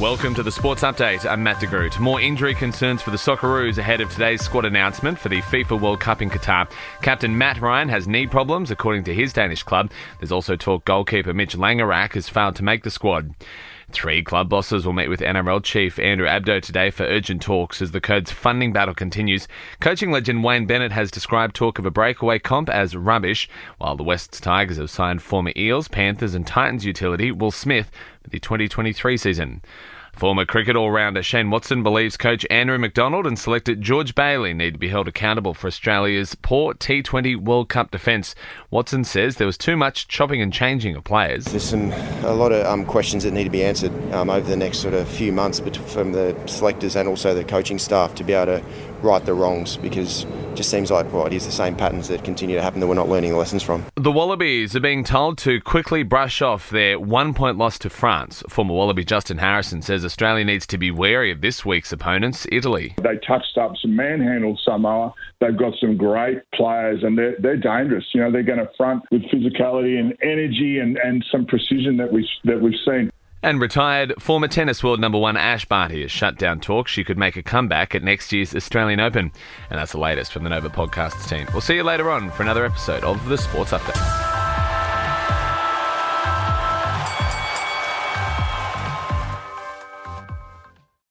Welcome to the Sports Update. I'm Matt De Groot. More injury concerns for the Socceroos ahead of today's squad announcement for the FIFA World Cup in Qatar. Captain Matt Ryan has knee problems, according to his Danish club. There's also talk goalkeeper Mitch Langerak has failed to make the squad. Three club bosses will meet with NRL chief Andrew Abdo today for urgent talks as the Codes' funding battle continues. Coaching legend Wayne Bennett has described talk of a breakaway comp as rubbish, while the Wests Tigers have signed former Eels, Panthers and Titans utility Will Smith for the 2023 season. Former cricket all-rounder Shane Watson believes coach Andrew McDonald and selector George Bailey need to be held accountable for Australia's poor T20 World Cup defence. Watson says there was too much chopping and changing of players. There's a lot of questions that need to be answered over the next sort of few months from the selectors and also the coaching staff to be able to right the wrongs, because it just seems like it is the same patterns that continue to happen that we're not learning the lessons from. The Wallabies are being told to quickly brush off their one-point loss to France. Former Wallaby Justin Harrison says Australia needs to be wary of this week's opponents, Italy. They touched up some, manhandled Samoa. They've got some great players and they're dangerous. You know, they're going to front with physicality and energy and some precision that we've seen. And retired former tennis world number one Ash Barty has shut down talk she could make a comeback at next year's Australian Open. And that's the latest from the Nova Podcasts team. We'll see you later on for another episode of The Sports Update.